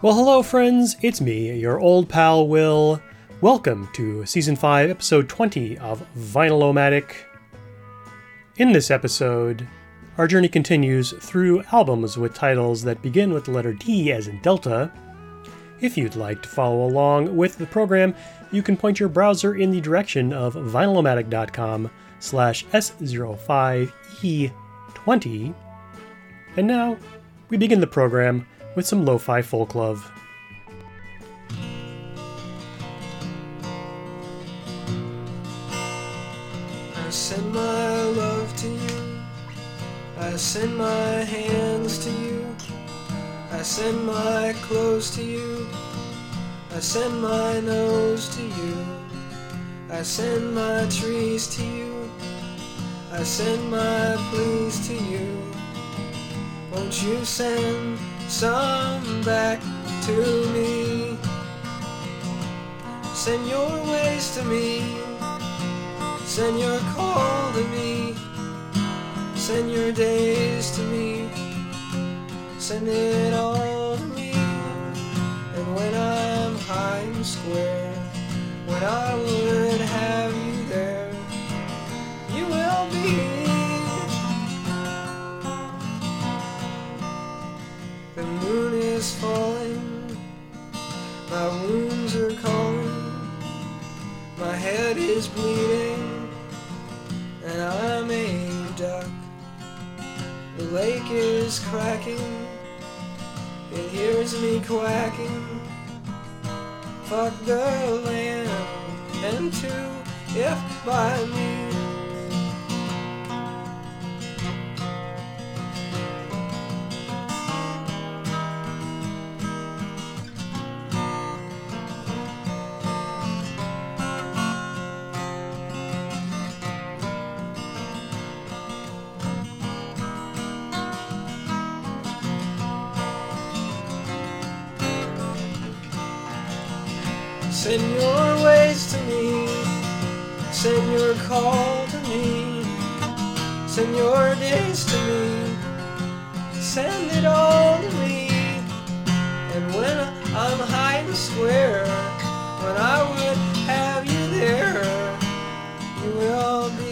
Well, hello friends, it's me, your old pal Will. Welcome to Season 5, Episode 20 of Vinylomatic. In this episode, our journey continues through albums with titles that begin with the letter D as in Delta. If you'd like to follow along with the program, you can point your browser in the direction of vinylomatic.com/S05E20. And now, we begin the program with some lo-fi folk love. I send my love to you. I send my hands to you. I send my clothes to you. I send my nose to you. I send my trees to you. I send my pleas to you. Won't you send some back to me? Send your ways to me. Send your call to me. Send your days to me. Send it all to me. And when I'm high and square, when I would have you there, you will be. The moon is falling, my wounds are calling, my head is bleeding, and I'm a duck. The lake is cracking, it hears me quacking. Fuck the land, and two, if by me. Send your ways to me, send your call to me, send your days to me, send it all to me. And when I'm high and square, when I would have you there, you will be.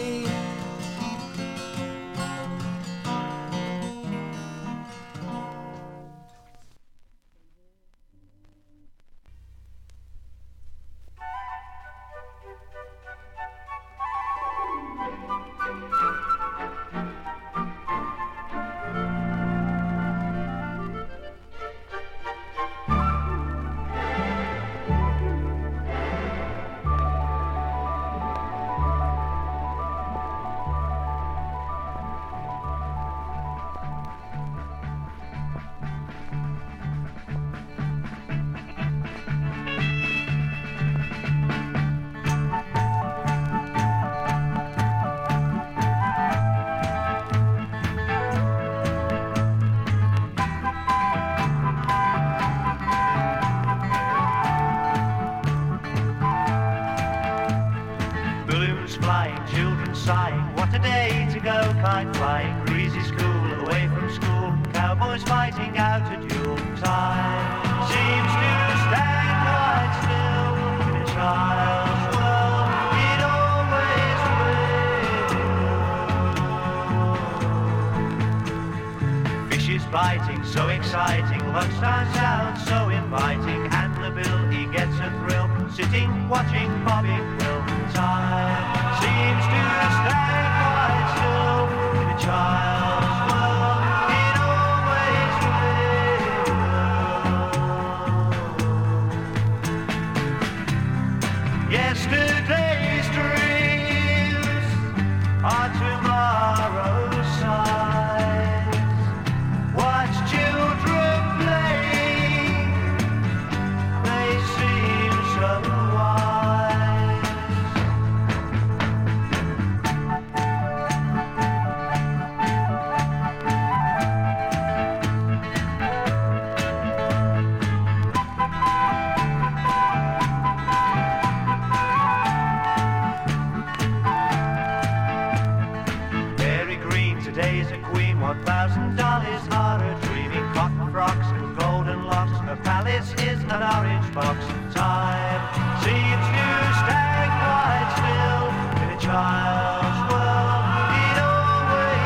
$1,000 are a dreaming cotton frocks and golden locks, a palace. This is an orange box time. Seeds new stag whites fill in a child's world. It always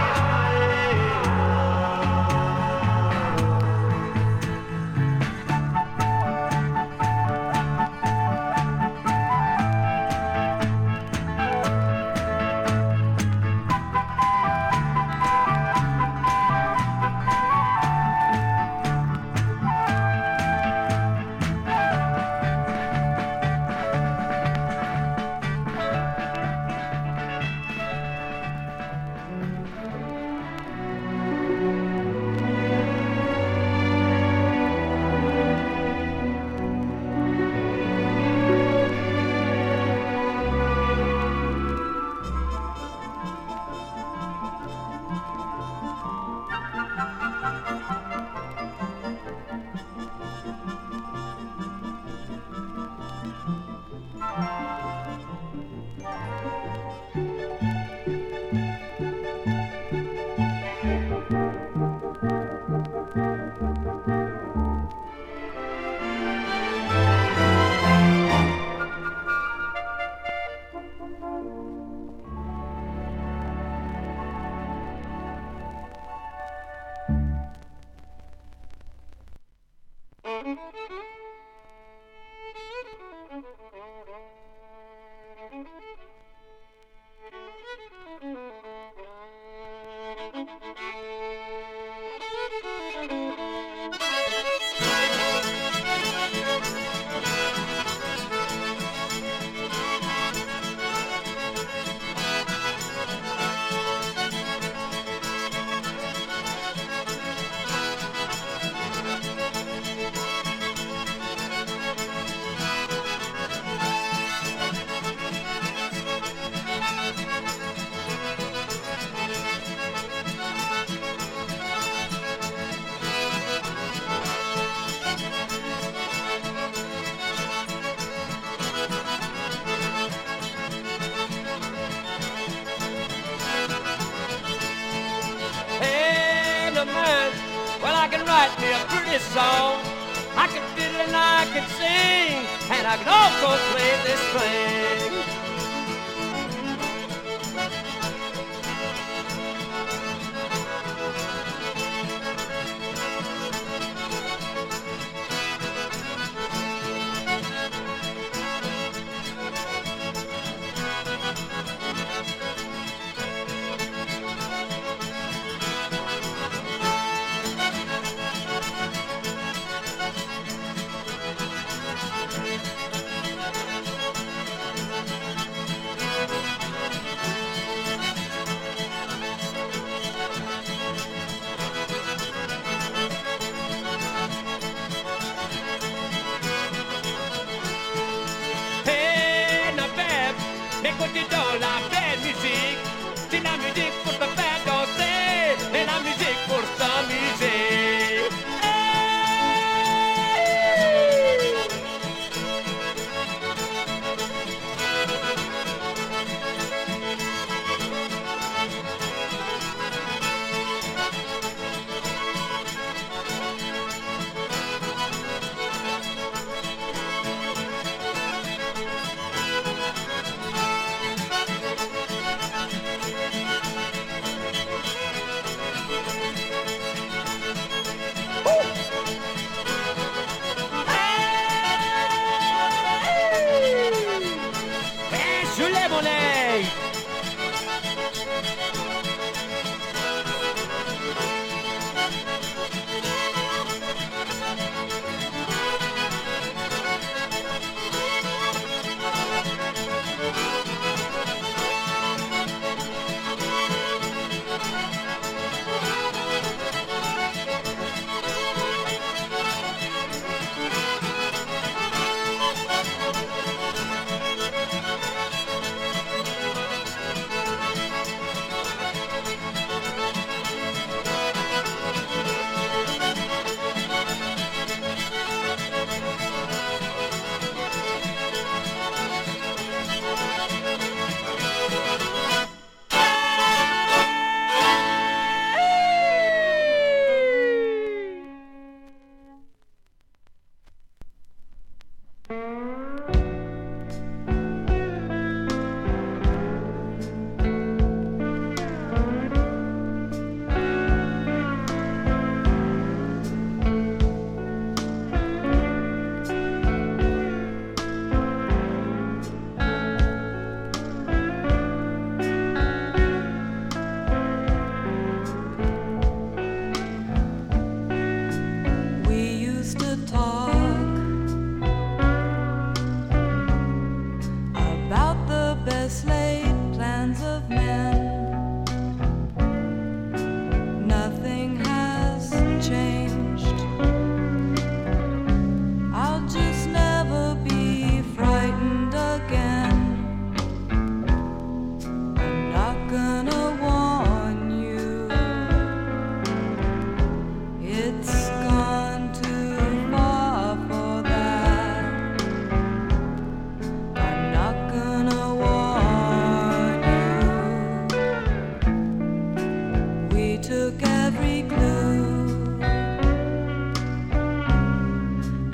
took every clue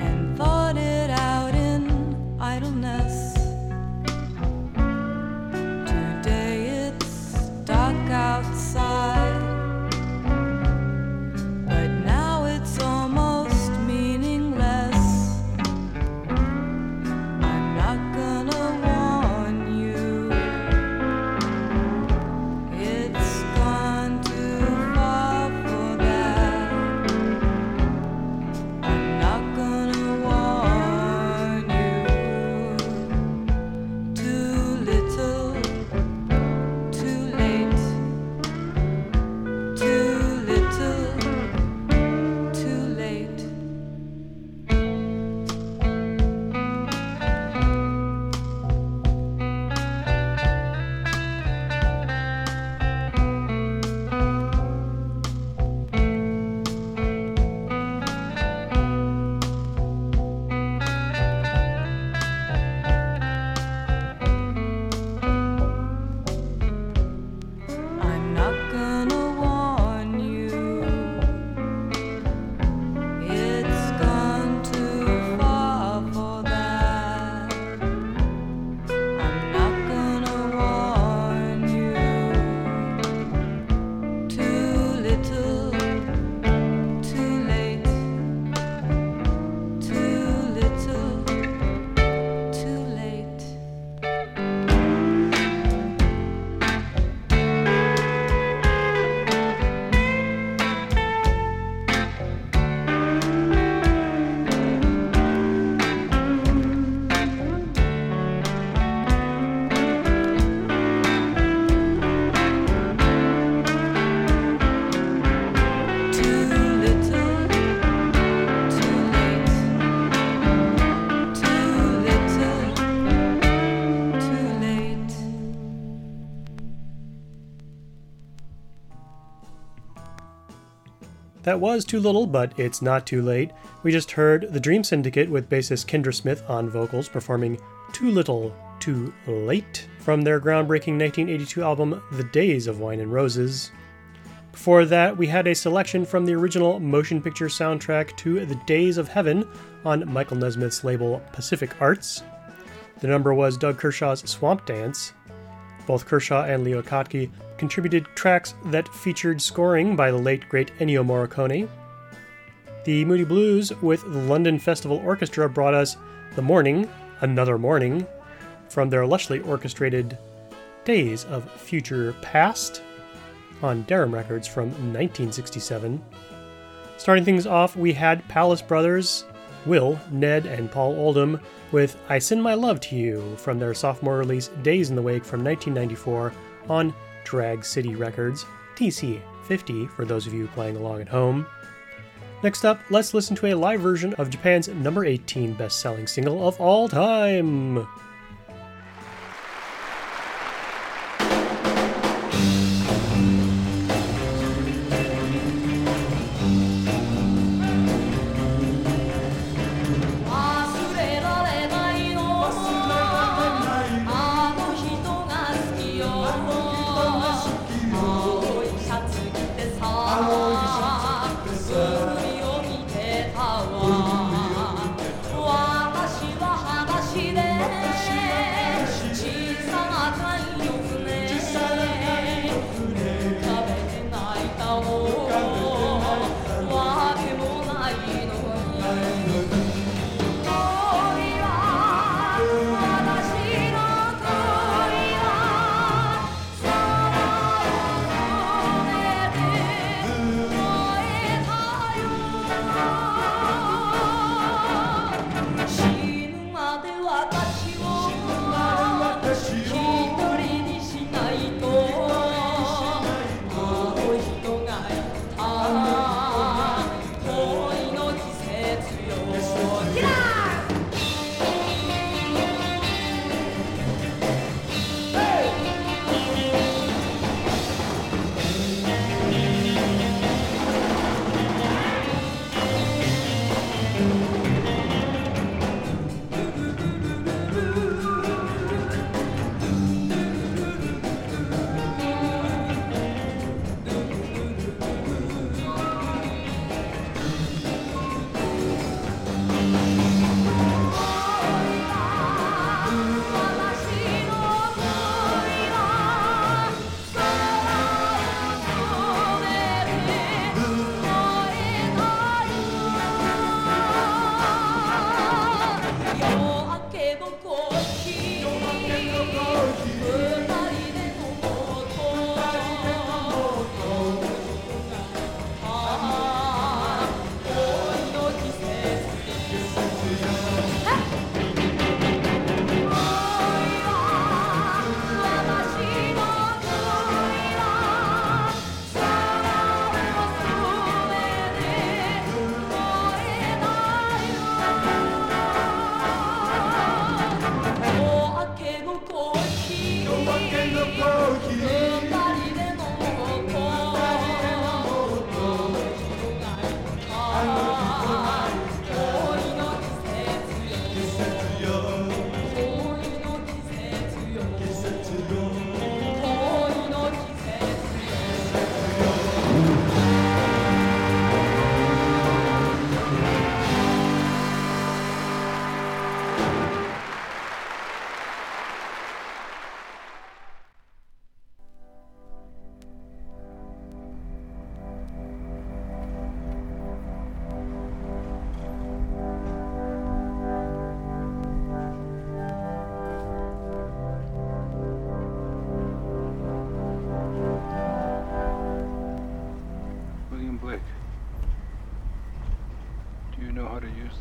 and thought it out in idleness. Today it's dark outside, but now it's almost meaningless. I'm not gonna warn you, it's gone too far for that. I'm not gonna warn you. Too little, too late, too little, too late. I'm not gonna warn you, it's gone too far for that. I'm not gonna warn you. Too little, too late, too little, too late. Too little, too late, too little, too late. That was Too Little, but it's not too late. We just heard the Dream Syndicate with bassist Kendra Smith on vocals performing Too Little, Too Late from their groundbreaking 1982 album The Days of Wine and Roses. Before that, we had a selection from the original motion picture soundtrack to The Days of Heaven on Michael Nesmith's label Pacific Arts. The number was Doug Kershaw's Swamp Dance. Both Kershaw and Leo Kottke contributed tracks that featured scoring by the late great Ennio Morricone. The Moody Blues with the London Festival Orchestra brought us The Morning, Another Morning, from their lushly orchestrated Days of Future Past on Deram Records from 1967. Starting things off, we had Palace Brothers, Will, Ned, and Paul Oldham with I Send My Love to You from their sophomore release Days in the Wake from 1994 on Drag City Records, TC50 for those of you playing along at home. Next up, let's listen to a live version of Japan's number 18 best-selling single of all time. She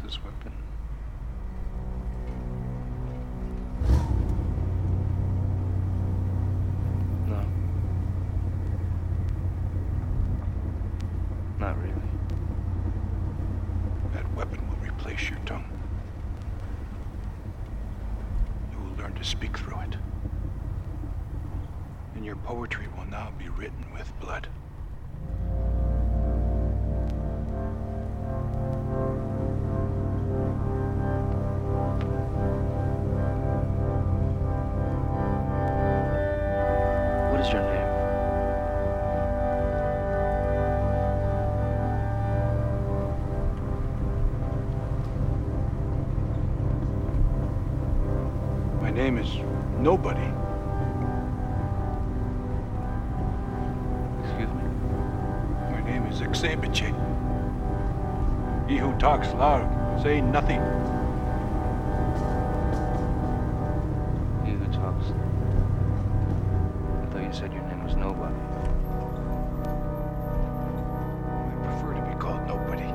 This Weapon. No. Not really. That weapon will replace your tongue. You will learn to speak through it. And your poetry will now be written with blood. Talks loud, say nothing. He who talks. I thought you said your name was Nobody. I prefer to be called Nobody.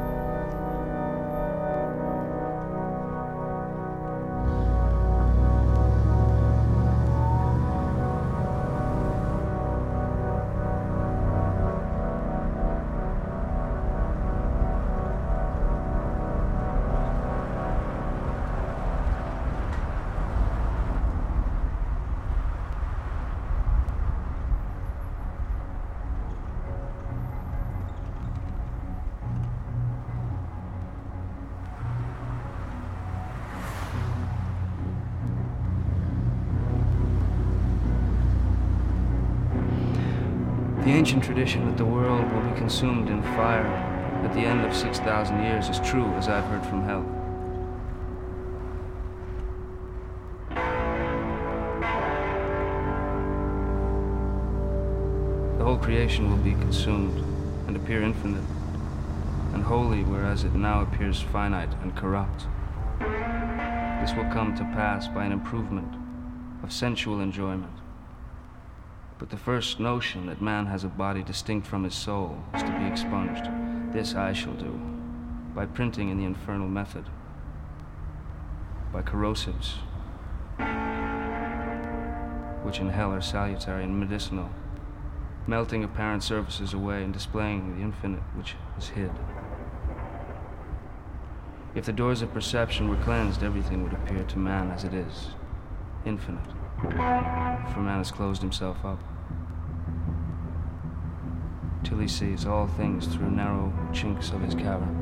The ancient tradition that the world will be consumed in fire at the end of 6,000 years is true, as I've heard from hell. The whole creation will be consumed and appear infinite and holy, whereas it now appears finite and corrupt. This will come to pass by an improvement of sensual enjoyment. But the first notion that man has a body distinct from his soul is to be expunged. This I shall do, by printing in the infernal method, by corrosives, which in hell are salutary and medicinal, melting apparent surfaces away and displaying the infinite which is hid. If the doors of perception were cleansed, everything would appear to man as it is, infinite, for man has closed himself up. Till he sees all things through narrow chinks of his cavern.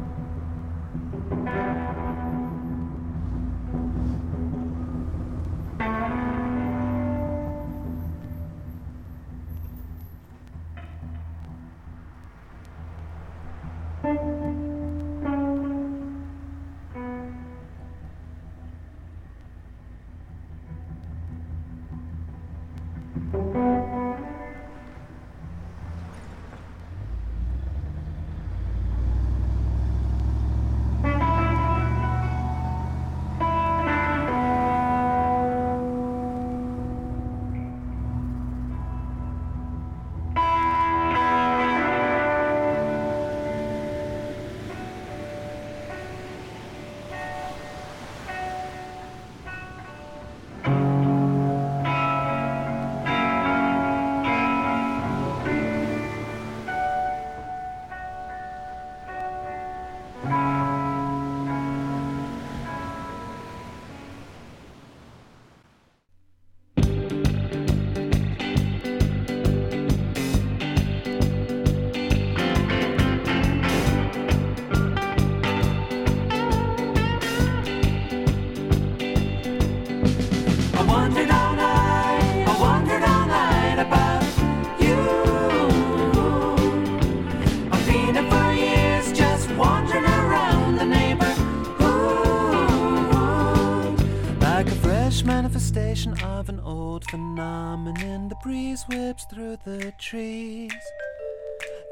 Of an old phenomenon, the breeze whips through the trees.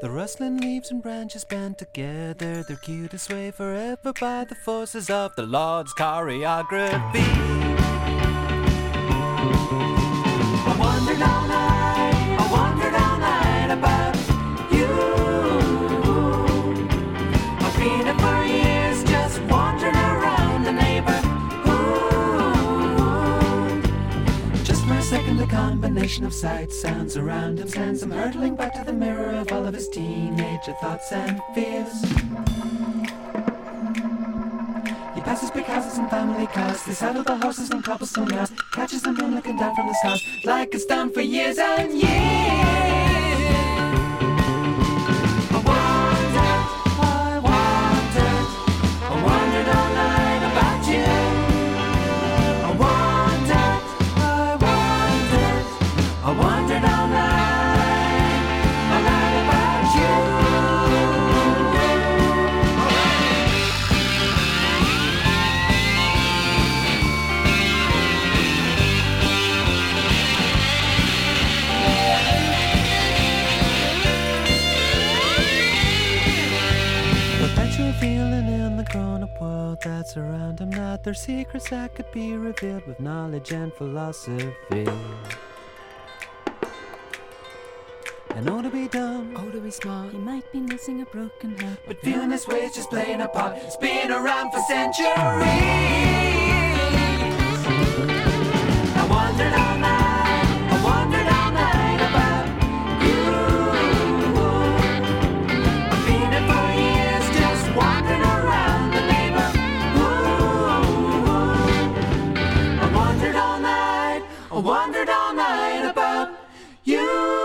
The rustling leaves and branches bend together, their cue to sway forever by the forces of the Lord's choreography. I wandered all night, I wandered all night about you. I've been up for years just wandering around. constellation of sights, sounds around him, sends him hurtling back to the mirror of all of his teenager thoughts and fears. He passes big houses and family cars, they saddle the horses and cobblestone yards, catches the moon looking down from the stars, like it's down for years and years. That's around him, not their secrets that could be revealed with knowledge and philosophy. And oh, to be dumb, oh, to be smart, you might be missing a broken heart, but feeling this way is just playing a part. It's been around for centuries. I wandered all night, I wandered all night about you. I've been here for years, just wandering around the neighborhood. I wandered all night about you.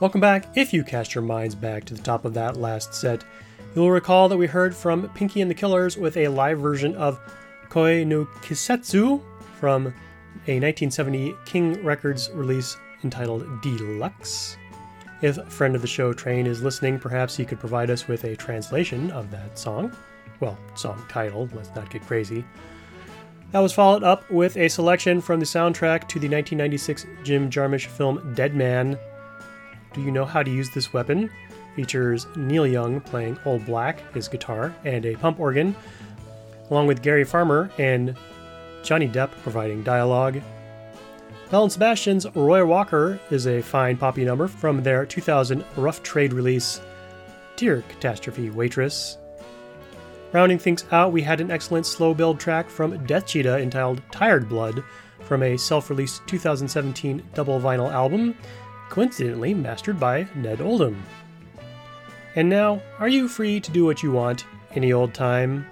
Welcome back. If you cast your minds back to the top of that last set, you'll recall that we heard from Pinky and the Killers with a live version of Koi no Kisetsu from a 1970 King Records release entitled Deluxe. If a friend of the show, Train, is listening, perhaps he could provide us with a translation of that song. Well, song title, let's not get crazy. That was followed up with a selection from the soundtrack to the 1996 Jim Jarmusch film Dead Man. Do You Know How to Use This Weapon? Features Neil Young playing Old Black, his guitar, and a pump organ, along with Gary Farmer and Johnny Depp providing dialogue. Belle and Sebastian's Roy Walker is a fine poppy number from their 2000 Rough Trade release, Dear Catastrophe Waitress. Rounding things out, we had an excellent slow build track from Death Cheetah entitled Tired Blood from a self-released 2017 double vinyl album, coincidentally mastered by Ned Oldham. And now, are you free to do what you want any old time?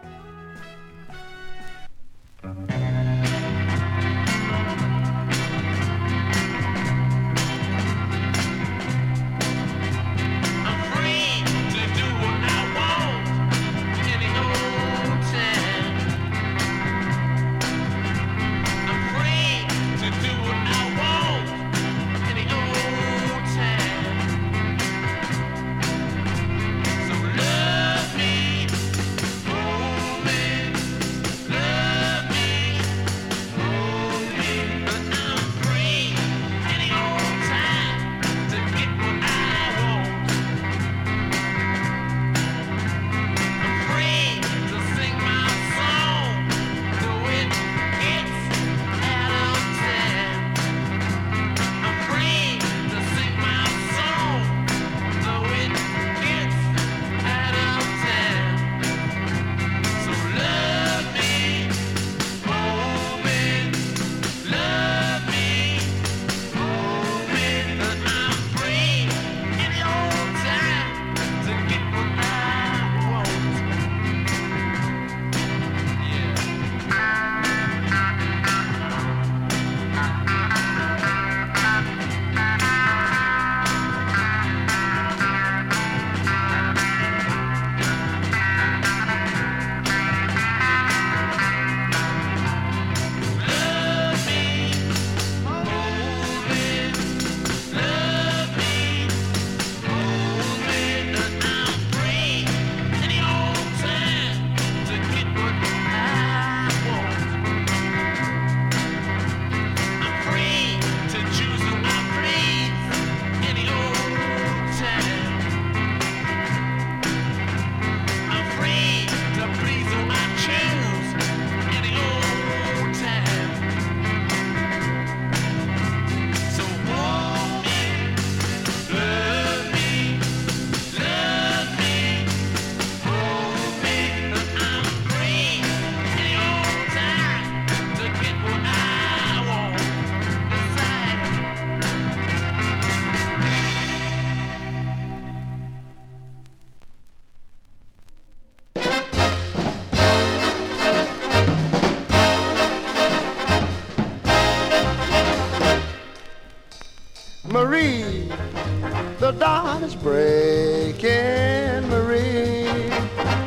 Breaking, Marie,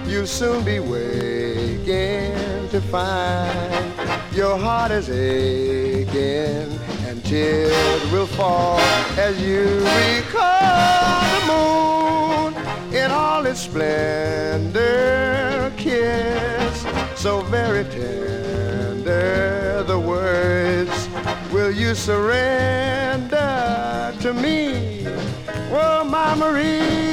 you'll soon be waking to find your heart is aching and tears will fall as you recall the moon in all its splendor, kiss so very tender the words, will you surrender to me? Oh, my Marie.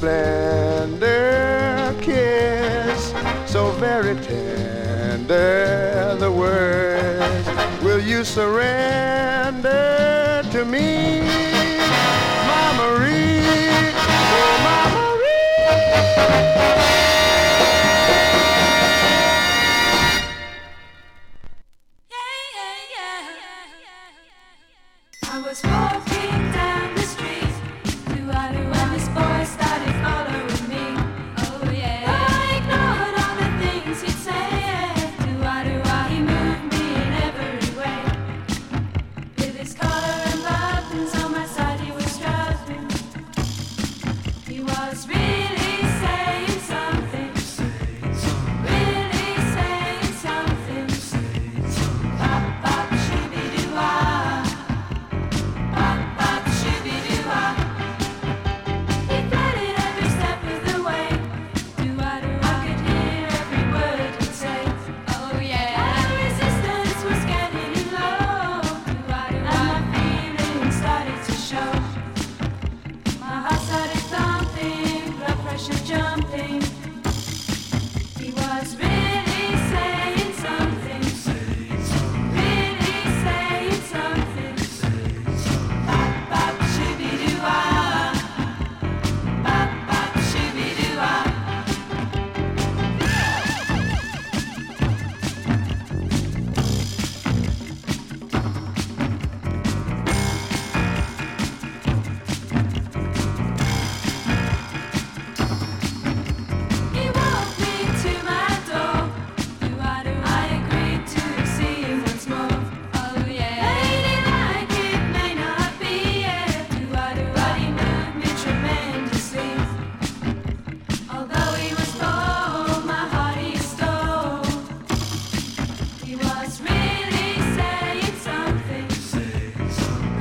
splendor, kiss, so very tender the words. Will you surrender to me, my Marie, oh my Marie? Yeah, yeah, yeah. I was walking down the street to Ottawa when this boy started following me. Oh yeah, I ignored all the things he'd say. To Ottawa he moved me in every way. With his collar and buttons on my side he was strutting. He was really saying something, really saying something. Pop, pop, shooby-doo-wah. Pop, pop, shooby-doo-wah. He flooded every step of the way. I could hear every word he'd say. Oh yeah, my resistance was getting low. And my feelings started to show. My heart started thumping, blood pressure jumping. He was really saying something, really saying something. Pop, pop, shooby-doo-wah. Pop, pop, shooby-doo-wah. He walked me to my door. I agreed to see him once more. Oh yeah, lady like it may not be it. But he moved me tremendously. Although he was low, my heart he stole. He was really saying something,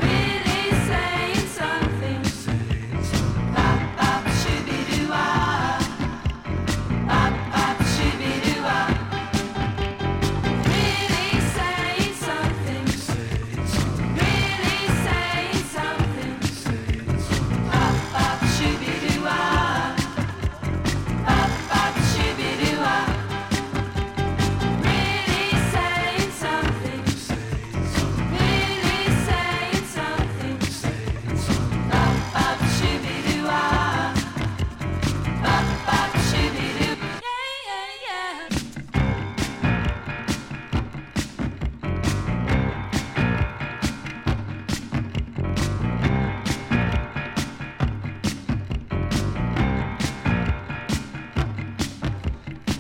really saying something. Pop, pop, shooby-doo-wah. Pop, pop, shooby-doo-wah. Really saying something, really saying something. Pop, pop, shooby-doo-wah. Pop, pop, shooby-doo-wah. Really saying something, really saying something. Pop, pop, shooby-doo-wah. Pop, pop, shooby-doo. Yeah, yeah, yeah.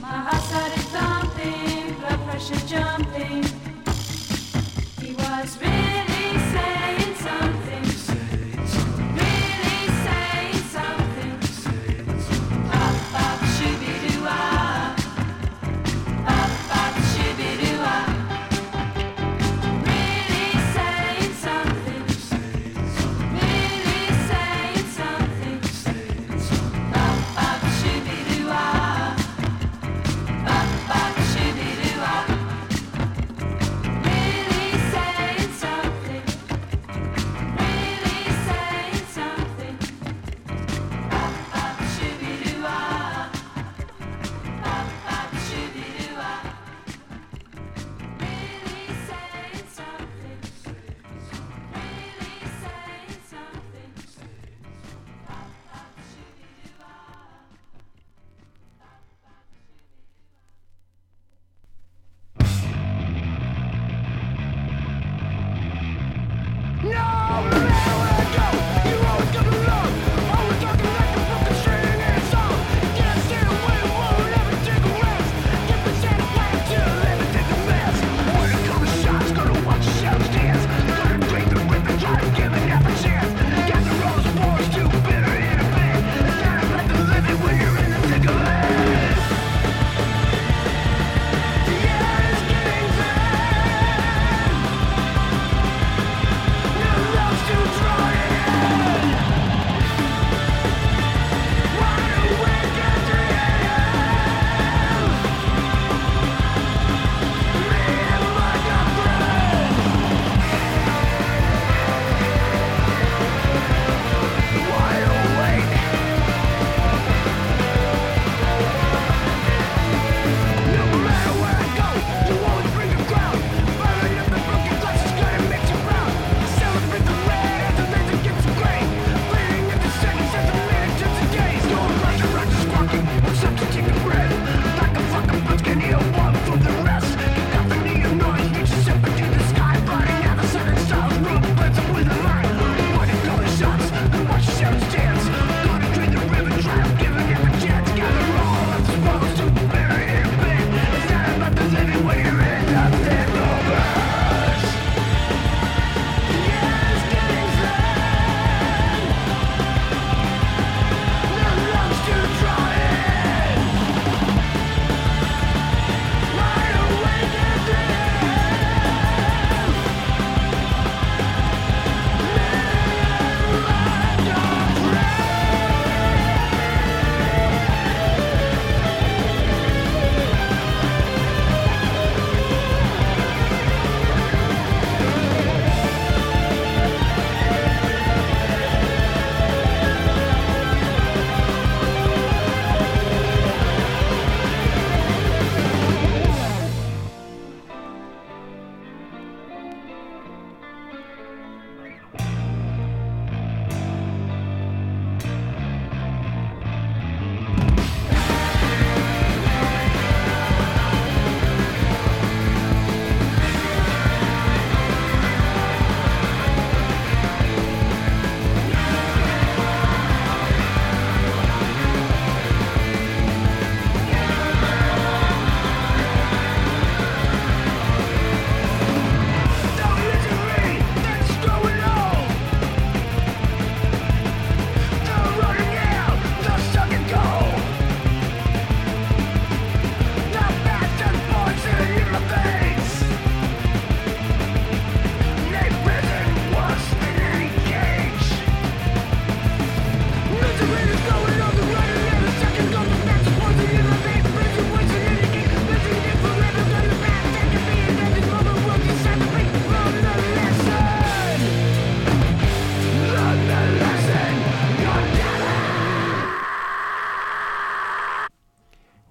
My heart started thumping, blood pressure jumping. He was really saying something, really saying something. Pop, pop, shooby-doo-wah. Pop, pop, shooby-doo-wah. Really saying something, really saying something. Pop, pop, shooby-doo-wah. Pop, pop, shooby-doo-wah. Really saying something.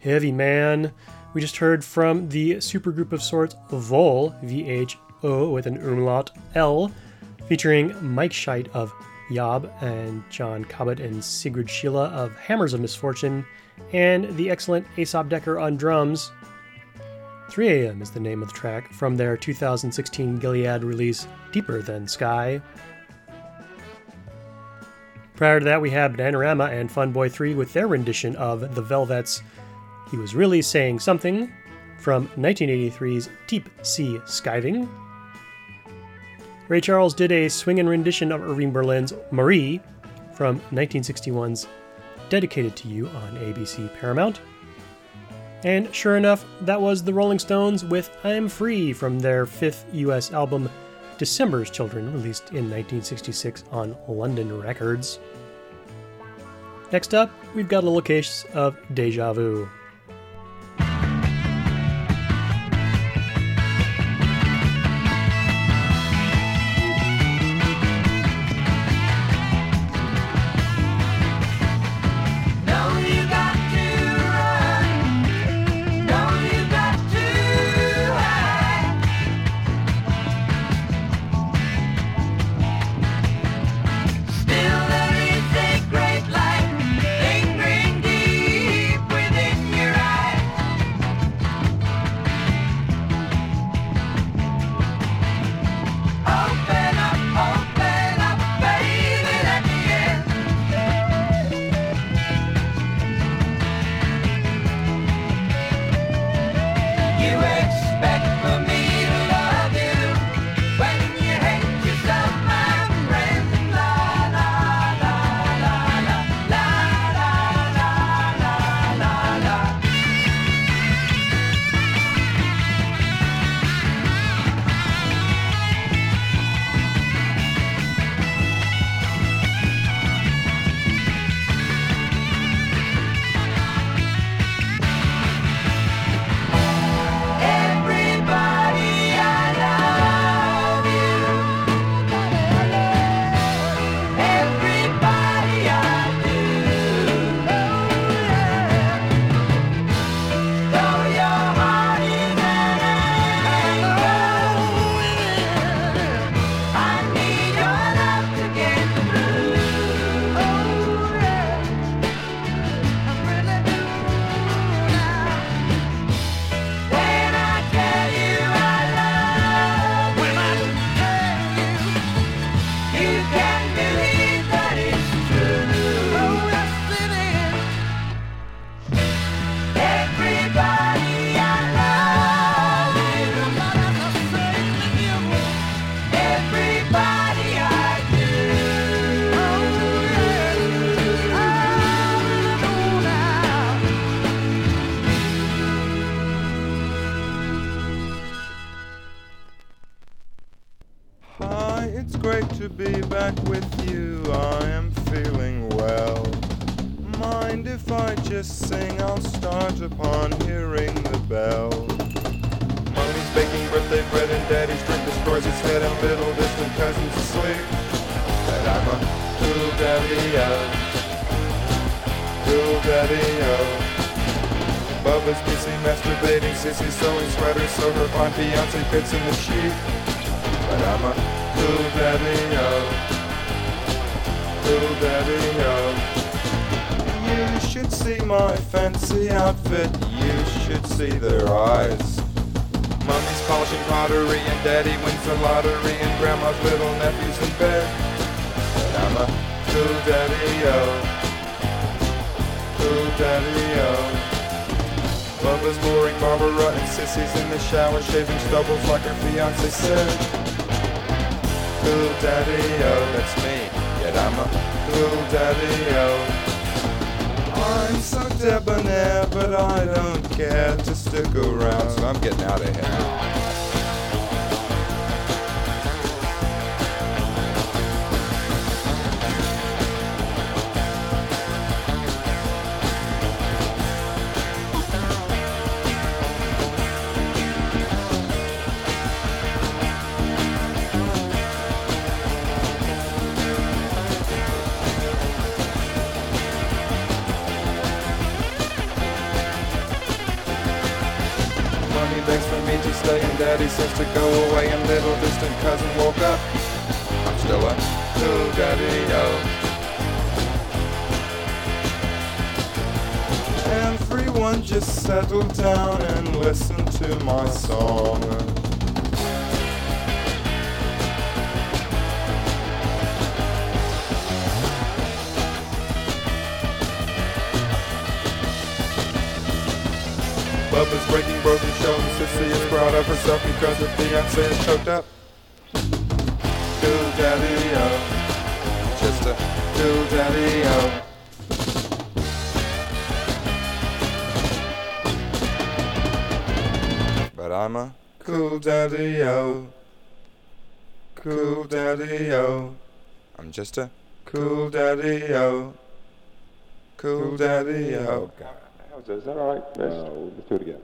Heavy Man. We just heard from the supergroup of sorts Vol, VHO with an umlaut L, featuring Mike Scheidt of Yob and John Cobbett and Sigrid Schiele of Hammers of Misfortune, and the excellent Aesop Decker on drums. 3am is the name of the track from their 2016 Gilead release Deeper Than Sky. Prior to that, we have Bananarama and Fun Boy 3 with their rendition of The Velvet's He Was Really Saying Something from 1983's Deep Sea Skiving. Ray Charles did a swingin' rendition of Irving Berlin's Marie from 1961's Dedicated to You on ABC Paramount. And sure enough, that was the Rolling Stones with I'm Free from their fifth US album December's Children, released in 1966 on London Records. Next up, we've got a little case of Deja Vu. daddy's sister go away and little distant cousin walk up. I'm still a little daddy-o. Everyone just settle down and listen to my song. Bubba's breaking broken shoulders, Sissy is proud of herself because her fiance is choked up. Do-daddy-o, just a do-daddy-o. But I'm a cool daddy-o, cool daddy-o. I'm just a cool daddy-o, cool daddy-o. Is that all right? Yes. No, let's do it again.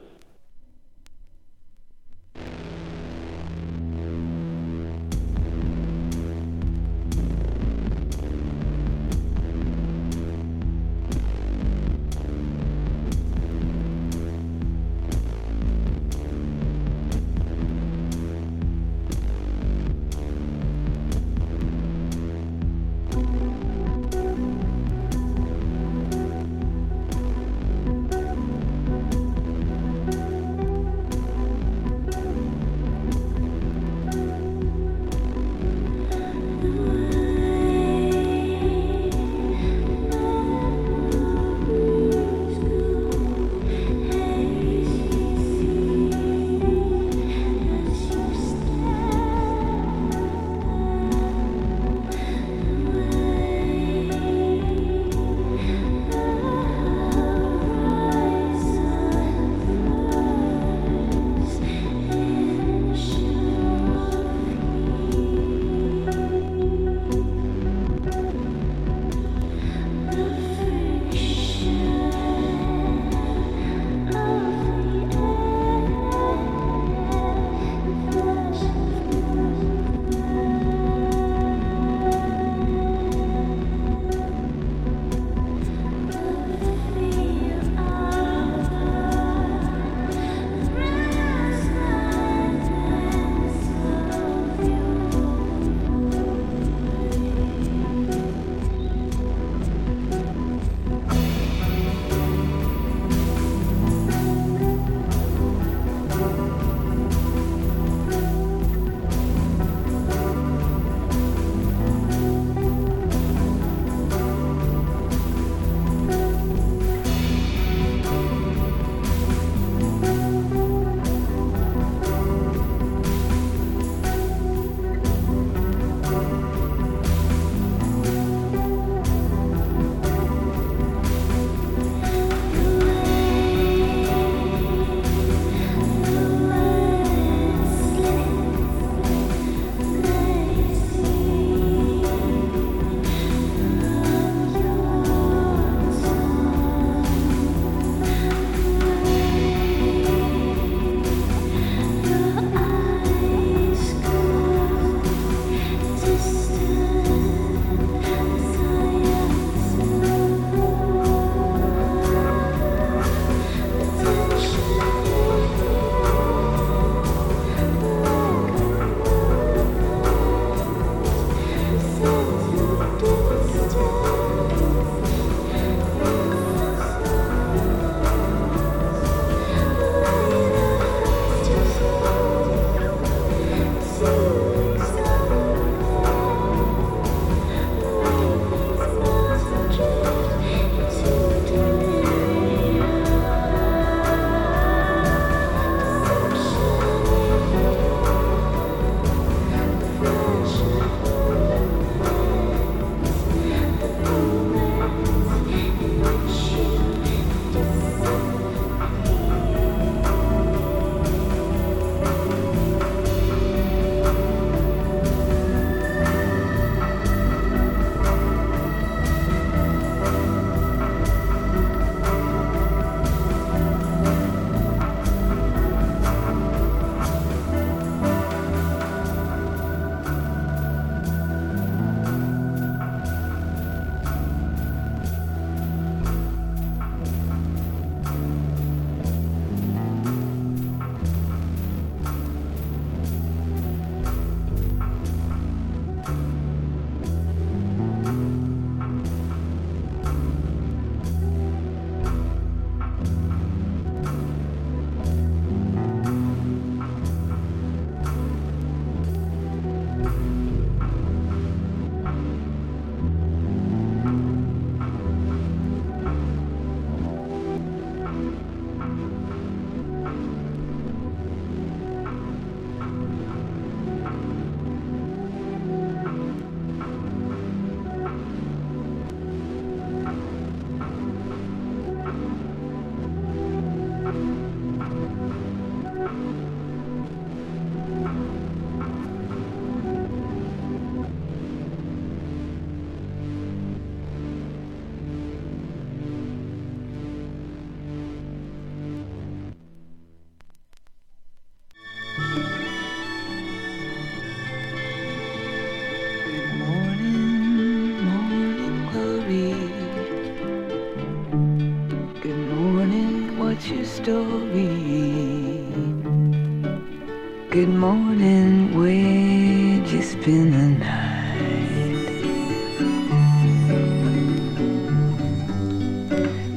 Good morning, where'd you spend the night?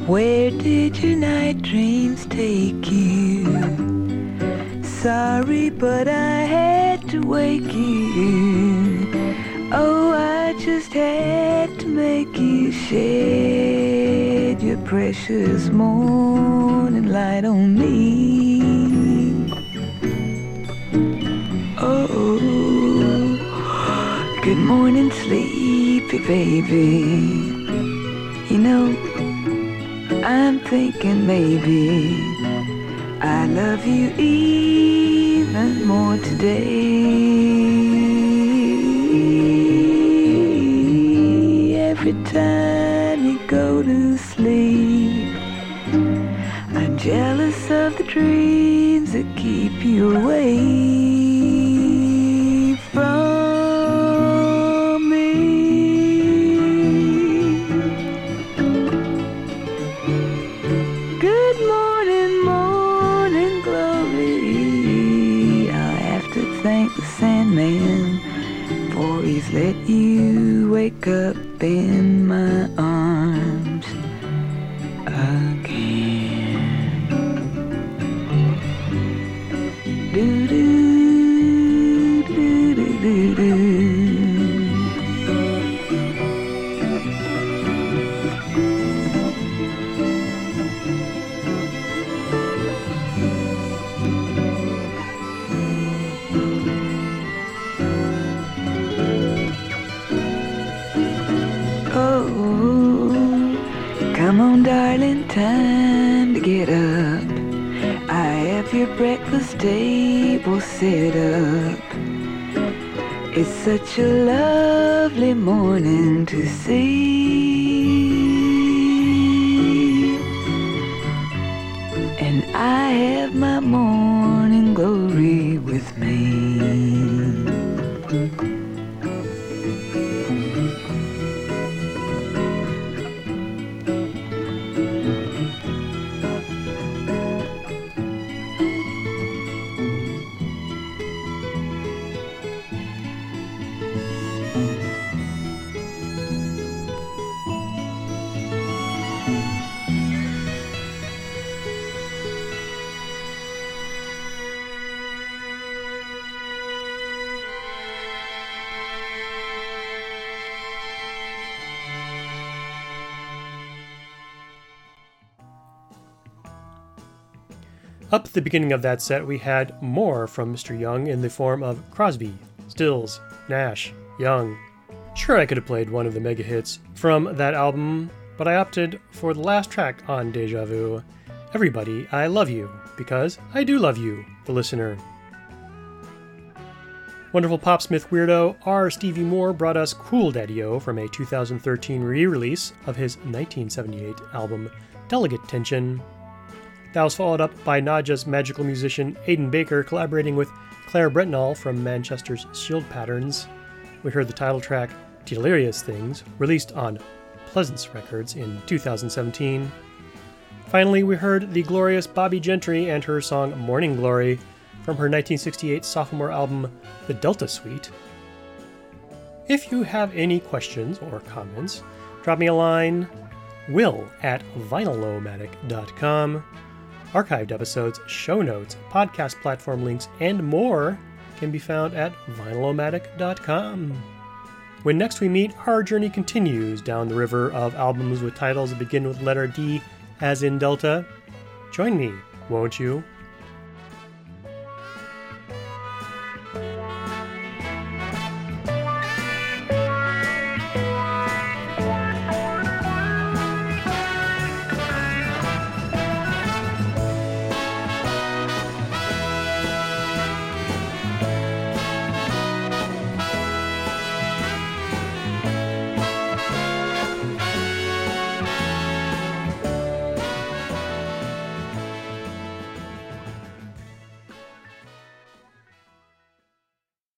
Where did your night dreams take you? Sorry, but I had to wake you. Oh, I just had to make you shed your precious morning light on me. Oh, good morning, sleepy baby. You know, I'm thinking maybe I love you even more today. Every time you go to sleep, I'm jealous of the dreams that keep you away from me. Good morning, morning glory. I have to thank the Sandman, for he's let you wake up in my arms again. Do do do do do do. Come on, darling, time to get up. I have your breakfast table set up. It's such a lovely morning to see. And I have my morning glory with me. Up at the beginning of that set, we had more from Mr. Young in the form of Crosby, Stills, Nash, Young. Sure, I could have played one of the mega hits from that album, but I opted for the last track on Deja Vu, Everybody, I Love You, because I do love you, the listener. Wonderful Popsmith weirdo R. Stevie Moore brought us Cool Daddy-O from a 2013 re-release of his 1978 album, Delicate Tension. That was followed up by Nadja's magical musician Aidan Baker collaborating with Claire Bretnall from Manchester's Shield Patterns. We heard the title track, Delirious Things, released on Pleasance Records in 2017. Finally, we heard the glorious Bobby Gentry and her song Morning Glory from her 1968 sophomore album, The Delta Suite. If you have any questions or comments, drop me a line, will@vinylomatic.com. Archived episodes, show notes, podcast platform links, and more can be found at vinylomatic.com. When next we meet, our journey continues down the river of albums with titles that begin with letter D, as in Delta. Join me, won't you?